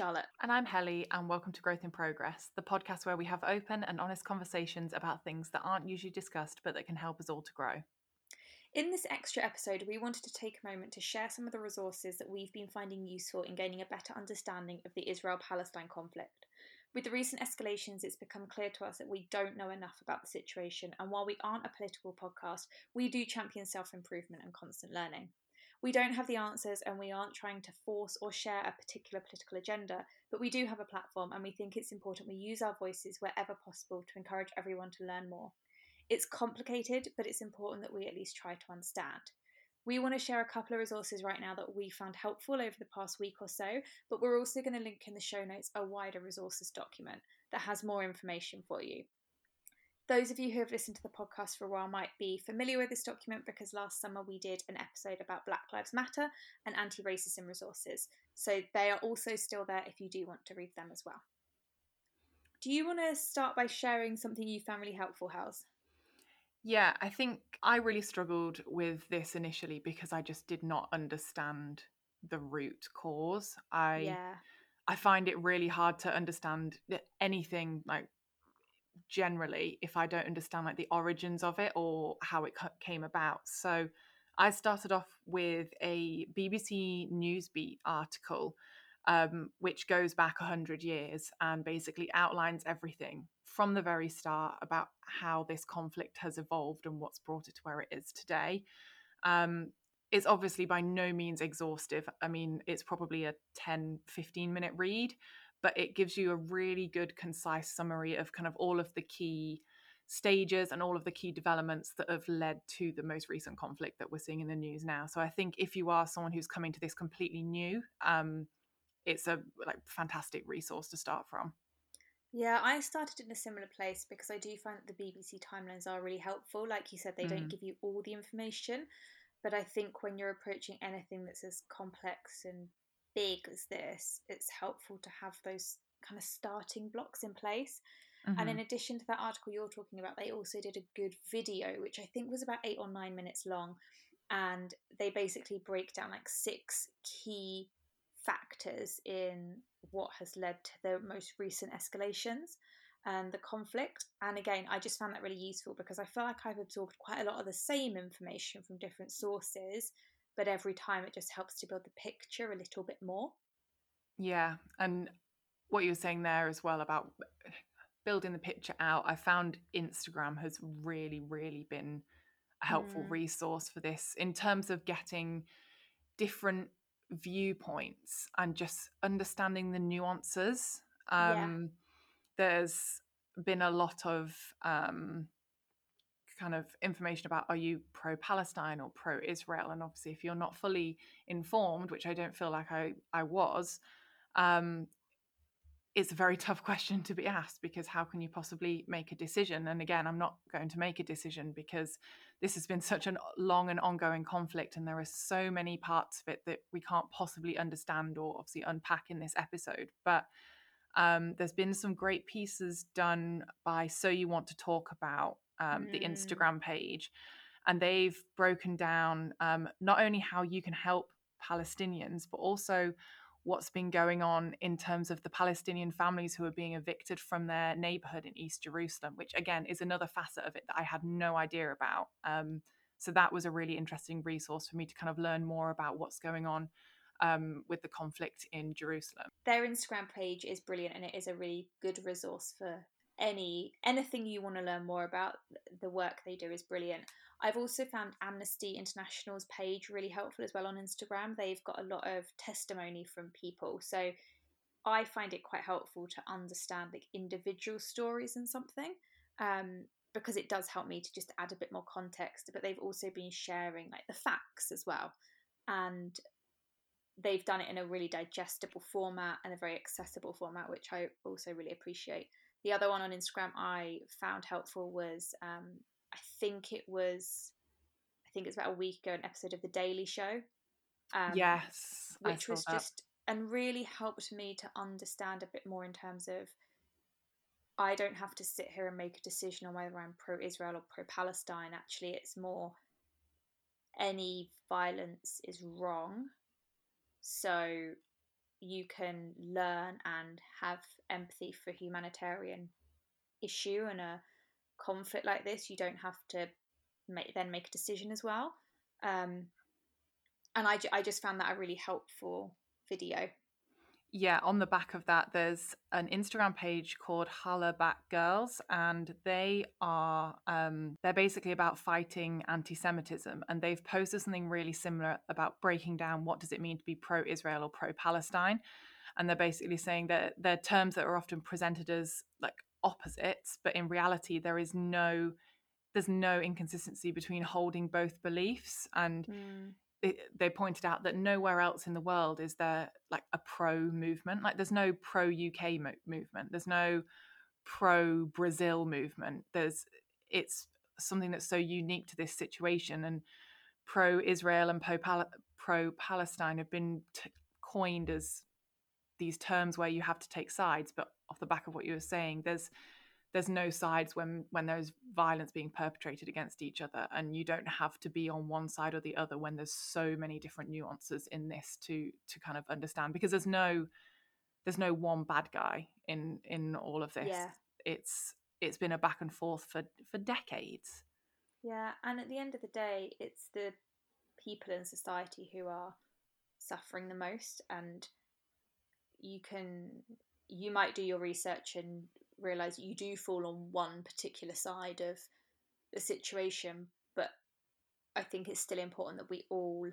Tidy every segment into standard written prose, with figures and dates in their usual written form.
Charlotte. And I'm Helly, and welcome to Growth in Progress, the podcast where we have open and honest conversations about things that aren't usually discussed but that can help us all to grow. In this extra episode, we wanted to take a moment to share some of the resources that we've been finding useful in gaining a better understanding of the Israel-Palestine conflict. With the recent escalations, it's become clear to us that we don't know enough about the situation, and while we aren't a political podcast, we do champion self-improvement and constant learning. We don't have the answers, and we aren't trying to force or share a particular political agenda, but we do have a platform, and we think it's important we use our voices wherever possible to encourage everyone to learn more. It's complicated, but it's important that we at least try to understand. We want to share a couple of resources right now that we found helpful over the past week or so, but we're also going to link in the show notes a wider resources document that has more information for you. Those of you who have listened to the podcast for a while might be familiar with this document because last summer we did an episode about Black Lives Matter and anti-racism resources, so they are also still there if you do want to read them as well. Do you want to start by sharing something you found really helpful, Hals? Yeah, I think I really struggled with this initially because I just did not understand the root cause. I find it really hard to understand anything, like generally, if I don't understand like the origins of it or how it came about. So I started off with a BBC Newsbeat article, which goes back 100 years and basically outlines everything from the very start about how this conflict has evolved and what's brought it to where it is today. It's obviously by no means exhaustive. I mean, it's probably a 10-15 minute read, but it gives you a really good concise summary of kind of all of the key stages and all of the key developments that have led to the most recent conflict that we're seeing in the news now. So I think if you are someone who's coming to this completely new, it's a fantastic resource to start from. Yeah, I started in a similar place because I do find that the BBC timelines are really helpful. Like you said, they don't give you all the information, but I think when you're approaching anything that's as complex and big as this, it's helpful to have those kind of starting blocks in place. Mm-hmm. And in addition to that article you're talking about, they also did a good video, which I think was about 8 or 9 minutes long, and they basically break down like 6 key factors in what has led to the most recent escalations and the conflict. And again, I just found that really useful because I feel like I've absorbed quite a lot of the same information from different sources, but every time it just helps to build the picture a little bit more. Yeah, and what you were saying there as well about building the picture out, I found Instagram has really, really been a helpful resource for this in terms of getting different viewpoints and just understanding the nuances. There's been a lot of kind of information about, are you pro-Palestine or pro-Israel? And obviously if you're not fully informed, which I don't feel like I was, it's a very tough question to be asked because how can you possibly make a decision? And again, I'm not going to make a decision because this has been such a long and ongoing conflict and there are so many parts of it that we can't possibly understand or obviously unpack in this episode. But there's been some great pieces done by So You Want to Talk About, the Instagram page, and they've broken down not only how you can help Palestinians, but also what's been going on in terms of the Palestinian families who are being evicted from their neighborhood in East Jerusalem, which again is another facet of it that I had no idea about. So that was a really interesting resource for me to kind of learn more about what's going on with the conflict in Jerusalem. Their Instagram page is brilliant, and it is a really good resource for anything you want to learn more about. The work they do is brilliant. I've also found Amnesty International's page really helpful as well on Instagram. They've got a lot of testimony from people, so I find it quite helpful to understand like individual stories and something, because it does help me to just add a bit more context. But they've also been sharing like the facts as well, and they've done it in a really digestible format and a very accessible format, which I also really appreciate. The other one on Instagram I found helpful was I think it's about a week ago, an episode of The Daily Show. Yes, which was that. And really helped me to understand a bit more in terms of, I don't have to sit here and make a decision on whether I'm pro-Israel or pro-Palestine. Actually, it's more any violence is wrong. So you can learn and have empathy for humanitarian issue and a conflict like this. You don't have to make a decision as well. And I just found that a really helpful video. Yeah, on the back of that, there's an Instagram page called Hollaback Girls, and they are they're basically about fighting anti-Semitism, and they've posted something really similar about breaking down what does it mean to be pro-Israel or pro-Palestine, and they're basically saying that they're terms that are often presented as like opposites, but in reality there's no inconsistency between holding both beliefs and. They pointed out that nowhere else in the world is there like a pro movement. Like there's no pro UK movement. There's no pro Brazil movement. It's something that's so unique to this situation. And pro Israel and pro Palestine have been coined as these terms where you have to take sides. But off the back of what you were saying, there's no sides when there's violence being perpetrated against each other, and you don't have to be on one side or the other when there's so many different nuances in this to kind of understand, because there's no one bad guy in all of this. Yeah. It's been a back and forth for decades. Yeah, and at the end of the day, it's the people in society who are suffering the most, and you might do your research and realise you do fall on one particular side of the situation, but I think it's still important that we all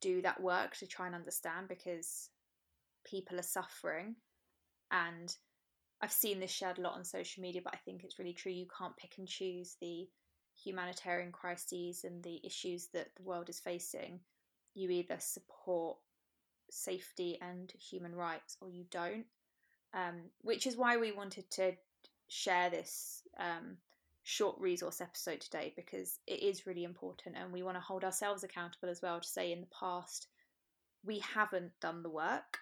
do that work to try and understand, because people are suffering. And I've seen this shared a lot on social media, but I think it's really true. You can't pick and choose the humanitarian crises and the issues that the world is facing. You either support safety and human rights or you don't. Which is why we wanted to share this short resource episode today, because it is really important, and we want to hold ourselves accountable as well to say in the past we haven't done the work,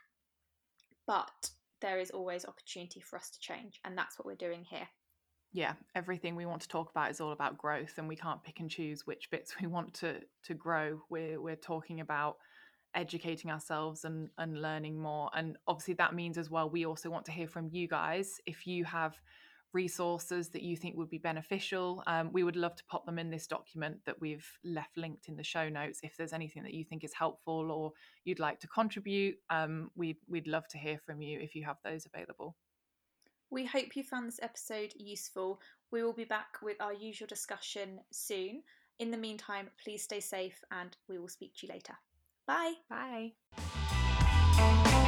but there is always opportunity for us to change, and that's what we're doing here. Yeah, everything we want to talk about is all about growth, and we can't pick and choose which bits we want to grow. We're talking about educating ourselves and learning more, and obviously that means as well we also want to hear from you guys. If you have resources that you think would be beneficial, we would love to pop them in this document that we've left linked in the show notes. If there's anything that you think is helpful or you'd like to contribute, we'd love to hear from you if you have those available. We hope you found this episode useful. We will be back with our usual discussion soon. In the meantime, please stay safe, and we will speak to you later. Bye. Bye.